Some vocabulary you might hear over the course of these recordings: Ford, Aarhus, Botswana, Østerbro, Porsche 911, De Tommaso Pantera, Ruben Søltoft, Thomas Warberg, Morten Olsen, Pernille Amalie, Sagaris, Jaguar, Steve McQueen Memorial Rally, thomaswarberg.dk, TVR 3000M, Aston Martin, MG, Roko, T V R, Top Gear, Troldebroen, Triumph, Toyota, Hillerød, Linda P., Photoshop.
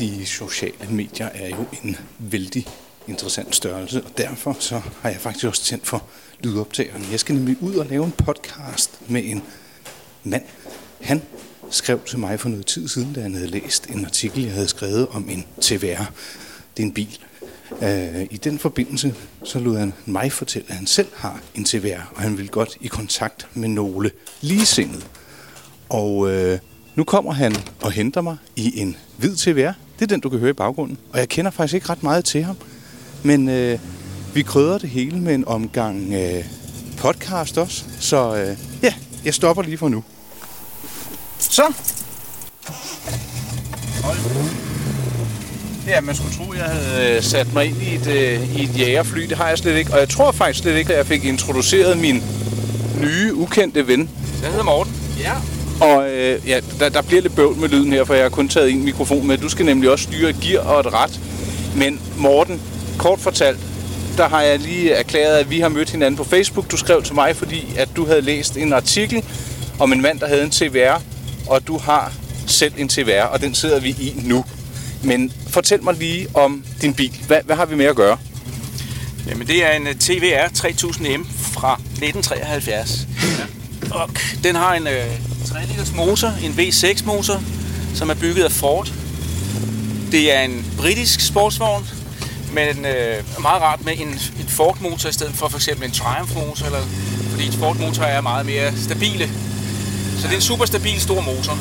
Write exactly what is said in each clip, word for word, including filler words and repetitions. de sociale medier er jo en vældig interessant størrelse, og derfor så har jeg faktisk også tændt for lydoptageren. Jeg skal nemlig ud og lave en podcast med en mand. Han skrev til mig for noget tid siden, da han havde læst en artikel, jeg havde skrevet om en T V R. Det er en bil. Øh, I den forbindelse så lod han mig fortælle, at han selv har en T V R, og han ville godt i kontakt med nogle ligesindede. Og øh, nu kommer han og henter mig i en hvid T V R. Det er den, du kan høre i baggrunden. Og jeg kender faktisk ikke ret meget til ham. Men øh, vi krydder det hele med en omgang øh, podcast også. Så øh, ja, jeg stopper lige for nu. Så. Ja, man skulle tro, jeg havde sat mig ind i et, i et jægerfly. Det har jeg slet ikke. Og jeg tror faktisk slet ikke, at jeg fik introduceret min nye, ukendte ven. Han hedder Morten. Ja. Og øh, ja, der, der bliver lidt bøvl med lyden her, for jeg har kun taget en mikrofon med. Du skal nemlig også styre et gear og et rat. Men Morten, kort fortalt, der har jeg lige erklæret, at vi har mødt hinanden på Facebook. Du skrev til mig, fordi at du havde læst en artikel om en mand, der havde en T V R. Og du har selv en T V R, og den sidder vi i nu. Men fortæl mig lige om din bil. Hvad, hvad har vi med at gøre? Jamen, det er en T V R tre tusind M fra nitten treoghalvfjerds. Ja. Og den har en øh, tre liters motor, en V seks motor, som er bygget af Ford. Det er en britisk sportsvogn, men øh, meget rart med en, en Ford motor i stedet for f.eks. en Triumph motor, eller, fordi Ford motor er meget mere stabile. Så det er en super stabil stor motor.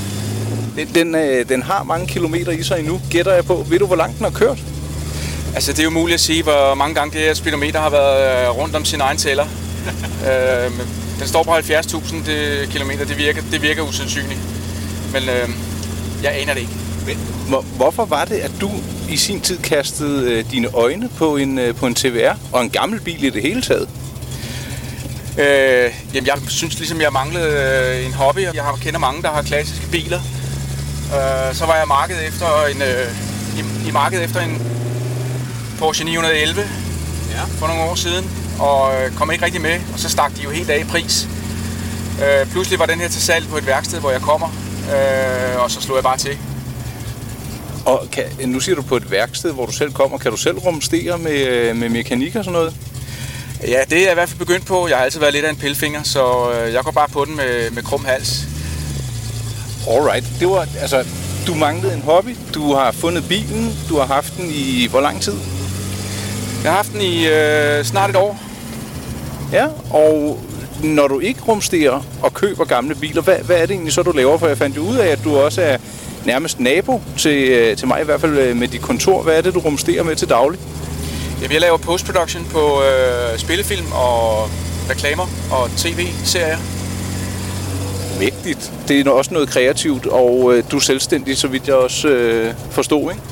Den, den, øh, den har mange kilometer i sig endnu, gætter jeg på. Ved du, hvor langt den har kørt? Altså, det er jo muligt at sige, hvor mange gange det her speedometer har været øh, rundt om sin egen tæller. øh, den står på halvfjerds tusind kilometer. Det virker, det virker usandsynligt. Men øh, jeg aner det ikke. Men, hvorfor var det, at du i sin tid kastede øh, dine øjne på en, øh, på en T V R og en gammel bil i det hele taget? Øh, jamen, jeg synes ligesom, jeg manglede øh, en hobby. Jeg har, kender mange, der har klassiske biler. Øh, så var jeg markedet efter en, øh, i, i markedet efter en Porsche ni elleve, ja, for nogle år siden, og øh, kom ikke rigtig med, og så stak de jo helt af i pris. Øh, pludselig var den her til salg på et værksted, hvor jeg kommer, øh, og så slog jeg bare til. Og kan, nu siger du på et værksted, hvor du selv kommer. Kan du selv rumstere med, med mekanik og sådan noget? Ja, det er jeg i hvert fald begyndt på. Jeg har altid været lidt af en pillefinger, så jeg går bare på den med, med krum hals. Alright. Det var, altså, du manglede en hobby. Du har fundet bilen. Du har haft den i hvor lang tid? Jeg har haft den i øh, snart et år. Ja, og når du ikke rumsterer og køber gamle biler, hvad, hvad er det egentlig så, du laver? For jeg fandt jo ud af, at du også er nærmest nabo til, til mig, i hvert fald med dit kontor. Hvad er det, du rumsterer med til daglig? Jamen, jeg laver postproduktion på øh, spillefilm og reklamer og tv-serier. Vigtigt. Det er også noget kreativt, og øh, du er selvstændig, så vidt jeg også øh, forstår, ikke?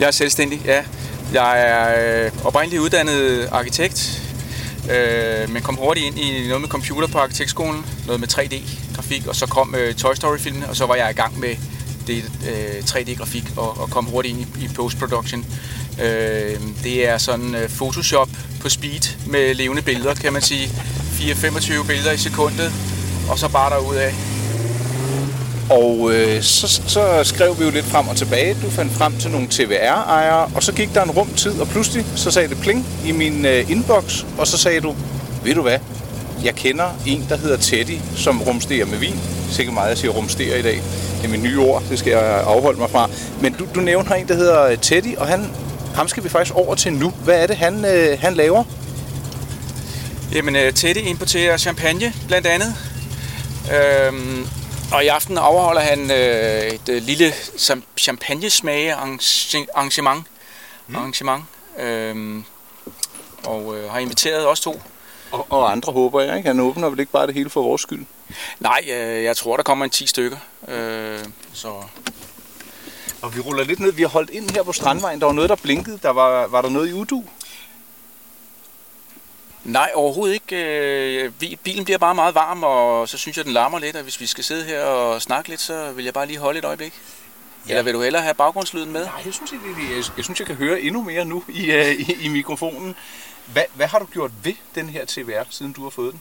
Jeg er selvstændig, ja. Jeg er øh, oprindeligt uddannet arkitekt, øh, men kom hurtigt ind i noget med computer på arkitektskolen, noget med tre D-grafik, og så kom øh, Toy Story-filmene, og så var jeg i gang med det øh, tre D-grafik og, og kom hurtigt ind i, i postproduktion. Øh, det er sådan øh, Photoshop på speed med levende billeder, kan man sige. fire til femogtyve billeder i sekundet, og så bare derudad. Og øh, så, så skrev vi jo lidt frem og tilbage. Du fandt frem til nogle T V R-ejere, og så gik der en rum tid, og pludselig så sagde det pling i min øh, inbox, og så sagde du, ved du hvad, jeg kender en, der hedder Teddy, som rumsterer med vin. Sikkert meget, jeg siger rumsterer i dag. Det er mit nye ord, det skal jeg afholde mig fra. Men du, du nævner en, der hedder Teddy, og han, ham skal vi faktisk over til nu. Hvad er det, han, øh, han laver? Jamen, øh, Teddy importerer champagne, blandt andet. Øhm, og i aften afholder han øh, et øh, lille champagnesmage-arrangement. Mm. Arrangement, øhm, og øh, har inviteret os to. Og, og andre håber jeg, ikke? Han åbner vel ikke bare det hele for vores skyld? Nej, øh, jeg tror, der kommer en ti stykker. Øh, så... Og vi ruller lidt ned. Vi har holdt ind her på Strandvejen. Der var noget, der blinkede. Der var, var der noget i udu? Nej, overhovedet ikke. Bilen bliver bare meget varm, og så synes jeg, den larmer lidt. Og hvis vi skal sidde her og snakke lidt, så vil jeg bare lige holde et øjeblik. Ja. Eller vil du hellere have baggrundslyden med? Nej, jeg synes, jeg, jeg, synes, jeg kan høre endnu mere nu i, i, i mikrofonen. Hvad, hvad har du gjort ved den her T V R, siden du har fået den?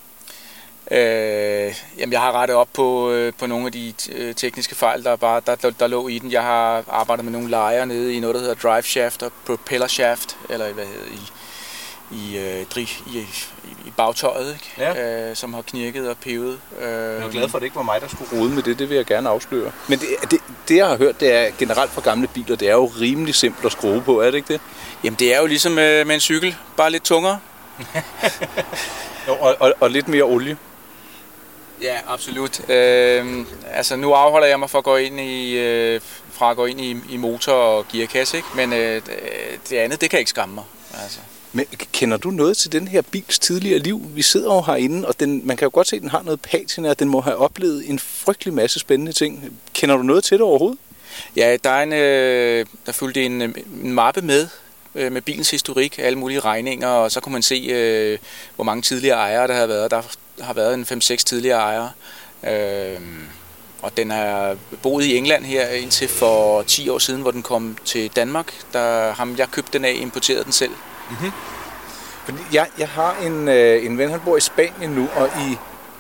Øh, jamen jeg har rettet op på, øh, på nogle af de t- tekniske fejl, der, bare, der, der, der lå i den. Jeg har arbejdet med nogle lejer nede i noget, der hedder drive shaft og propeller shaft, eller hvad hedder i, i, øh, dri, i, i bagtøjet, ikke? Ja. Øh, som har knirket og pivet. Øh, jeg er glad for, at det ikke var mig, der skulle rode med det. Det vil jeg gerne afsløre. Men det, det, det jeg har hørt, det er generelt fra gamle biler, det er jo rimelig simpelt at skrue på, er det ikke det? Jamen det er jo ligesom øh, med en cykel, bare lidt tungere. og, og, og lidt mere olie. Ja, absolut. Øh, altså nu afholder jeg mig for at gå ind i øh, fra at gå ind i, i motor og gearkasse, ikke? Men øh, det andet, det kan ikke skræmme mig. Altså. Men kender du noget til den her bils tidligere liv? Vi sidder jo herinde, og den, man kan jo godt se, at den har noget patina, og den må have oplevet en frygtelig masse spændende ting. Kender du noget til det overhovedet? Ja, der er en, øh, der fulgte en, en mappe med. med bilens historik, alle mulige regninger, og så kunne man se, øh, hvor mange tidligere ejere der har været. Der har været en fem seks tidligere ejere. Øh, og den har boet i England her indtil for ti år siden, hvor den kom til Danmark. Der, ham, jeg købte den af, importerede den selv. Mm-hmm. Jeg, jeg har en, øh, en ven, han bor i Spanien nu, og i,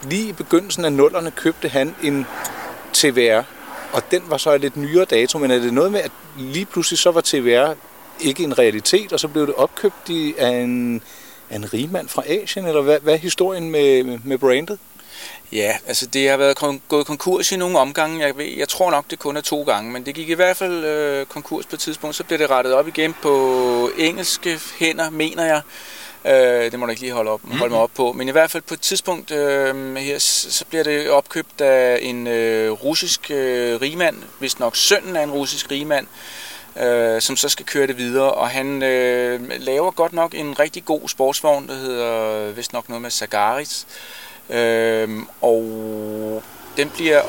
lige i begyndelsen af nullerne købte han en T V R, og den var så et lidt nyere dato, men er det noget med, at lige pludselig så var T V R ikke en realitet, og så blev det opkøbt i, af en, en rigmand fra Asien, eller hvad, hvad er historien med, med, med brandet? Ja, altså det har været kon- gået konkurs i nogle omgange, jeg, ved, jeg tror nok det kun er to gange, men det gik i hvert fald øh, konkurs på et tidspunkt, så blev det rettet op igen på engelske hænder, mener jeg. Øh, det må du ikke lige holde, op, holde mig op på, men i hvert fald på et tidspunkt øh, her, så bliver det opkøbt af en øh, russisk øh, rigmand, hvis nok sønnen af en russisk rigmand, Øh, som så skal køre det videre, og han øh, laver godt nok en rigtig god sportsvogn, der hedder vist nok noget med Sagaris, øh, og den bliver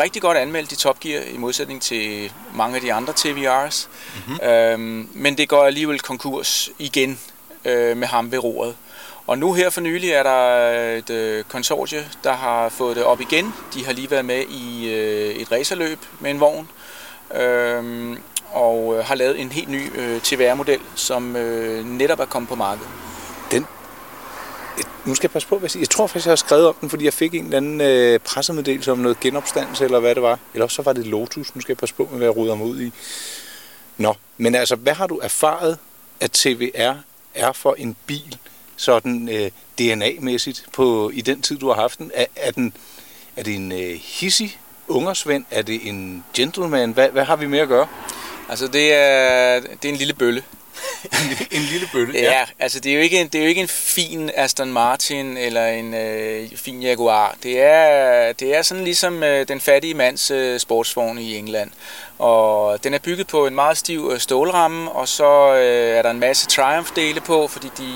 rigtig godt anmeldt i Top Gear, i modsætning til mange af de andre T V R's, mm-hmm. øh, men det går alligevel konkurs igen øh, med ham ved roret. Og nu her for nylig er der et øh, konsortie, der har fået det op igen. De har lige været med i øh, et racerløb med en vogn, øh, og øh, har lavet en helt ny øh, T V R-model, som øh, netop er kommet på markedet. Den, jeg, nu skal jeg passe på, hvad jeg siger. Jeg tror faktisk, jeg har skrevet om den, fordi jeg fik en eller anden øh, pressemeddelelse om noget genopstandelse, eller hvad det var. Eller så var det Lotus, nu skal jeg passe på med, hvad jeg ruder mig ud i. Nå, men altså, hvad har du erfaret, at T V R er for en bil, sådan øh, D N A-mæssigt, på, i den tid, du har haft den? Er, er, den, er det en øh, hissig ungersvend? Er det en gentleman? Hvad, hvad har vi med at gøre? Altså det er, det er en lille bølle. en lille bølle, ja. Ja, altså det er, jo ikke en, det er jo ikke en fin Aston Martin eller en øh, fin Jaguar. Det er, det er sådan ligesom øh, den fattige mands øh, sportsvogn i England. Og den er bygget på en meget stiv øh, stålramme, og så øh, er der en masse Triumph-dele på, fordi de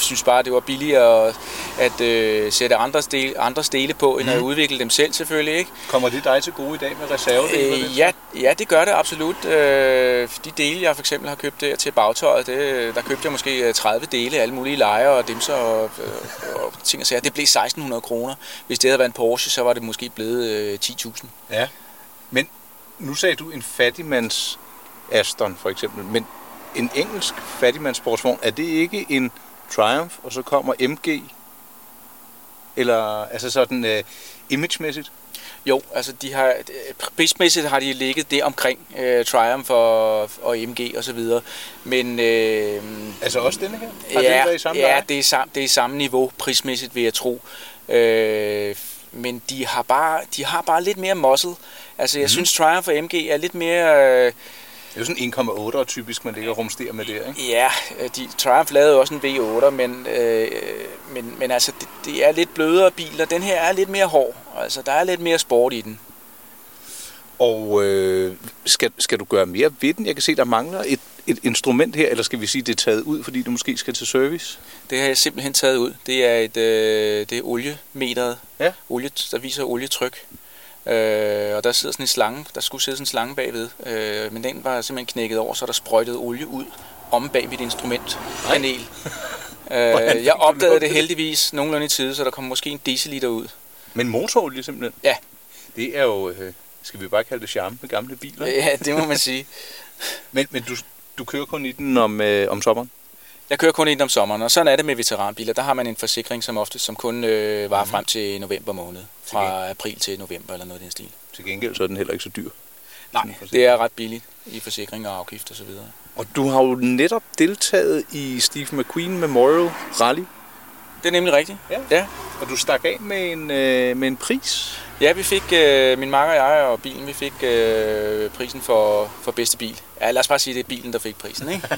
synes bare, det var billigere at øh, sætte andres dele, andres dele på, end mm. at udvikle dem selv selvfølgelig, ikke? Kommer det dig til gode i dag med reservedele? Øh, ja, ja, det gør det absolut. Øh, de dele, jeg for eksempel har købt der til bagtøjet, det, der købte jeg måske tredive dele af alle mulige lejer og dimser og, øh, og ting og sager. Det blev seksten hundrede kroner. Hvis det havde været en Porsche, så var det måske blevet øh, ti tusind. Ja, men nu sagde du en fattigmands Aston for eksempel, men en engelsk fattigmandssportsvogn, er det ikke en Triumph, og så kommer M G? Eller altså sådan uh, imagemæssigt? Jo, altså de har, prismæssigt har de ligget det omkring uh, Triumph og, og M G og så videre. Men uh, altså også denne her? Har ja, det været i samme ja det er, sam, det er samme niveau prismæssigt, vil jeg tro. Uh, men de har bare de har bare lidt mere muscle. Altså jeg mm. synes Triumph og M G er lidt mere... Uh, det er jo sådan en komma otte typisk, man ligger og rumsterer med det, ikke? Ja, de, Triumph lavede også en V otte, men, øh, men, men altså, det, det er lidt blødere biler. Den her er lidt mere hård, altså der er lidt mere sport i den. Og øh, skal, skal du gøre mere ved den? Jeg kan se, der mangler et, et instrument her, eller skal vi sige, det er taget ud, fordi du måske skal til service? Det har jeg simpelthen taget ud. Det er et øh, det er oliemeteret, ja. Olie, der viser olietryk. Øh, og der sidder sådan en slange, der skulle sidde sådan en slange bagved, øh, men den var simpelthen knækket over, så der sprøjtede olie ud om bag mit instrumentpanel. øh, jeg opdagede det heldigvis nogenlunde i tide, så der kom måske en deciliter ud. Men motorolie simpelthen? Ja. Det er jo, øh, skal vi bare kalde det charme med gamle biler? Ja, det må man sige. men men du, du kører kun i den om, øh, om sommeren? Jeg kører kun ind om sommeren, og sådan er det med veteranbiler. Der har man en forsikring, som ofte som kun øh, varer mm-hmm. frem til november måned. Fra april til november eller noget i den stil. Til gengæld så er den heller ikke så dyr. Nej, det er ret billigt i forsikring og afgift og så videre. Og du har jo netop deltaget i Steve McQueen Memorial Rally. Det er nemlig rigtigt. Ja. ja. Og du stak af med en, øh, med en pris. Ja, vi fik, øh, min makker og jeg og bilen, vi fik øh, prisen for, for bedste bil. Ja, lad os bare sige, det er bilen, der fik prisen, ikke?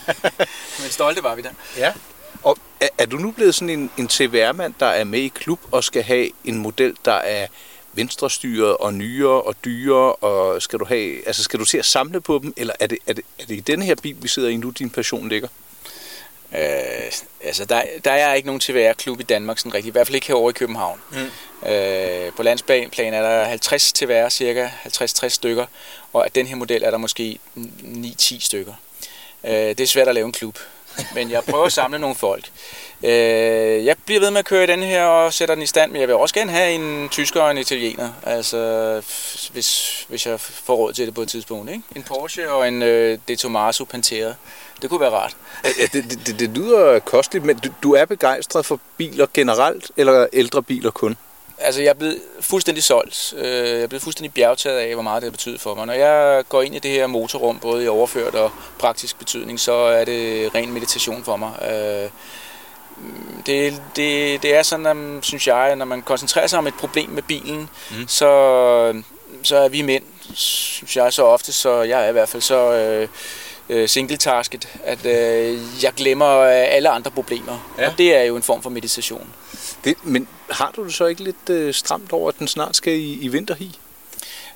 Men stolte var vi der. Ja. Og er, er du nu blevet sådan en, en T V R-mand, der er med i klub og skal have en model, der er venstrestyret og nyere og dyrere, og skal du have, altså skal du til at samle på dem, eller er det, er det, er det i denne her bil, vi sidder i nu, din passion ligger? Øh, altså der, der er ikke nogen T V R-klub i Danmark sådan rigtigt, i hvert fald ikke herovre i København. Mm. Øh, på landsplan er der halvtreds T V R, cirka halvtreds til tres stykker, og af den her model er der måske ni til ti stykker. Øh, det er svært at lave en klub, men jeg prøver at samle nogle folk. Øh, jeg bliver ved med at køre i den her og sætter den i stand, men jeg vil også gerne have en tysker og en italiener, altså hvis, hvis jeg får råd til det på et tidspunkt, ikke? En Porsche og en øh, De Tommaso Pantera. Det kunne være rart. Ja, det, det, det lyder kosteligt, men du, du er begejstret for biler generelt, eller ældre biler kun? Altså, jeg er blevet fuldstændig solgt. Jeg er blevet fuldstændig bjergtaget af, hvor meget det har betydet for mig. Når jeg går ind i det her motorrum, både i overført og praktisk betydning, så er det ren meditation for mig. Det, det, det er sådan, synes jeg, når man koncentrerer sig om et problem med bilen, mm. så, så er vi mænd, synes jeg så ofte, så jeg er i hvert fald så... Øh, single-tasket, at øh, jeg glemmer alle andre problemer. Ja. Og det er jo en form for meditation. Det, men har du det så ikke lidt øh, stramt over, at den snart skal i, i vinterhi?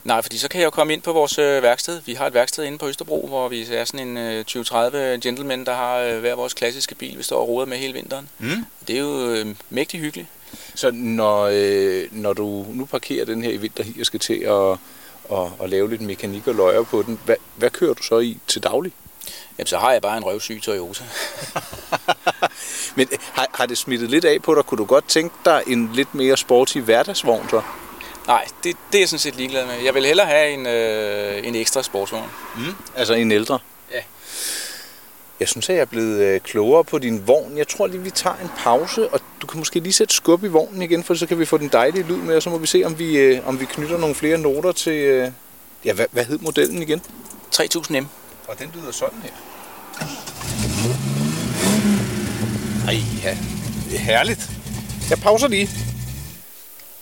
Nej, fordi så kan jeg jo komme ind på vores øh, værksted. Vi har et værksted inde på Østerbro, hvor vi er sådan en øh, tyve til tredive gentlemen, der har øh, hver vores klassiske bil, vi står og roder med hele vinteren. Mm. Det er jo øh, mægtig hyggeligt. Så når, øh, når du nu parkerer den her i vinterhi og skal til at Og, og lave lidt mekanik og løjer på den. Hva, hvad kører du så i til daglig? Jamen, så har jeg bare en røvsyg Toyota. Men har, har det smittet lidt af på dig? Kunne du godt tænke dig en lidt mere sporty hverdagsvogn så? Nej, det, det er jeg sådan set ligeglad med. Jeg vil hellere have en, øh, en ekstra sportsvogn. Mm. Altså en ældre? Ja. Jeg synes, at jeg er blevet klogere på din vogn. Jeg tror lige, vi tager en pause, og du kan måske lige sætte skub i vognen igen, for så kan vi få den dejlige lyd med, og så må vi se, om vi, øh, om vi knytter nogle flere noter til... Øh... Ja, hvad, hvad hed modellen igen? tre tusind M. Og den lyder sådan her. Ej, ja. Det er herligt. Jeg pauser lige.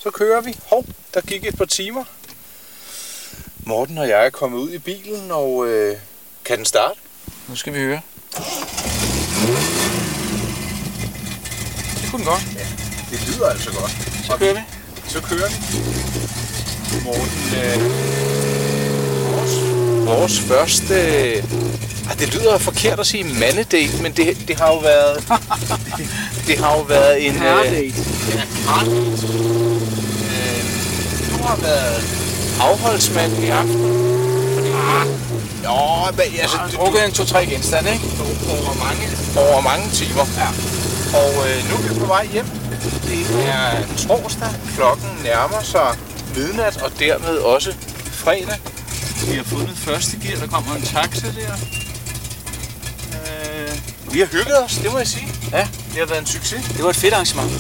Så kører vi. Hov, der gik et par timer. Morten og jeg er kommet ud i bilen, og øh, kan den starte? Nu skal vi høre. Det kunne den godt. Ja, det lyder altså godt. Så kører vi. Så kører vi. Morten, øh, vores, vores første... Ah, det lyder forkert at sige mandedate, men det, det har jo været... det, det har jo været en... Herredate. Øh, en herredate. Øh, du har været afholdsmand i aften. Nå, men altså... Du har drukket en to-tre genstande, ikke? Over mange, over mange timer. Ja. Og øh, nu er vi på vej hjem. Det er torsdag. Klokken nærmer sig midnat, og dermed også fredag. Vi har fundet første gear. Der kommer en taxa der. Øh, vi har hygget os, det må jeg sige. Ja. Det har været en succes. Det var et fedt arrangement.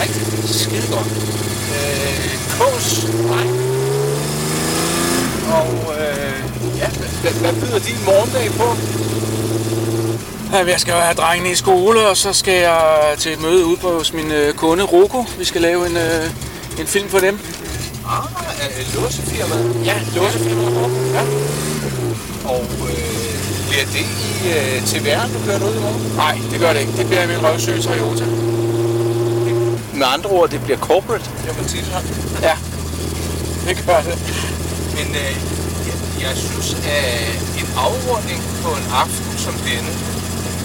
Rigtig skidegodt. Øh, Kås. Nej. Og øh, ja, hvad, hvad byder din morgendag på? Jeg skal have drengene i skole, og så skal jeg til et møde ude på hos min øh, kunde Roko. Vi skal lave en, øh, en film for dem. Ah, låsefirmaet? Ja, låsefirmaet Roko. Ja. Og øh, bliver det i øh, T V R'en, du kører noget i morgen? Nej, det gør det ikke. Det bliver min røvsøg Toyota. Med andre ord, det bliver corporate? Ja, præcis. Ja, det gør det. Men øh, jeg, jeg synes, at en afrunding på en aften som denne,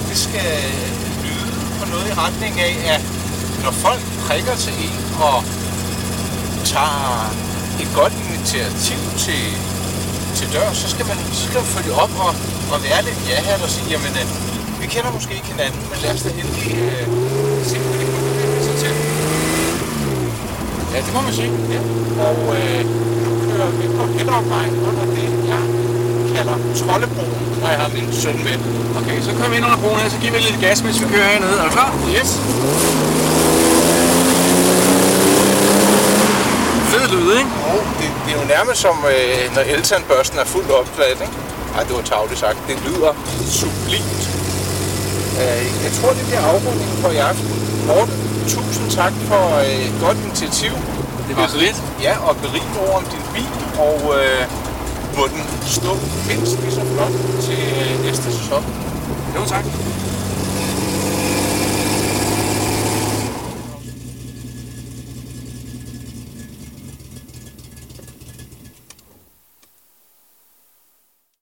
det skal lyde på noget i retning af, at når folk prikker til en og tager et godt initiativ til, til dør, så skal man så skal følge op og, og være lidt ja-hat og sige, jamen øh, vi kender måske ikke hinanden, men lad os da endelig øh, se, hvad det kunne blive sig til. Ja, det må man sige. Ja. Og øh, vi på genopvejen under det, jeg kalder Troldebroen, når jeg har min søn med. Okay, så kom vi ind under broen her, så giver vi lidt gas, mens vi kører hernede. Er du klar? Yes. Fed lyd, ikke? Jo, det, det er jo nærmest som, øh, når eltandbørsten er fuldt opklaret, ikke? Ej, det var tavligt sagt. Det lyder sublimt. Øh, jeg tror, det bliver afrundingen for i aften. Morten, tusind tak for et øh, godt initiativ. Det var så lidt. Ja, og berige over om din bil, og øh, må den stå mindst lige så flot til øh, næste sæson. Jo, tak.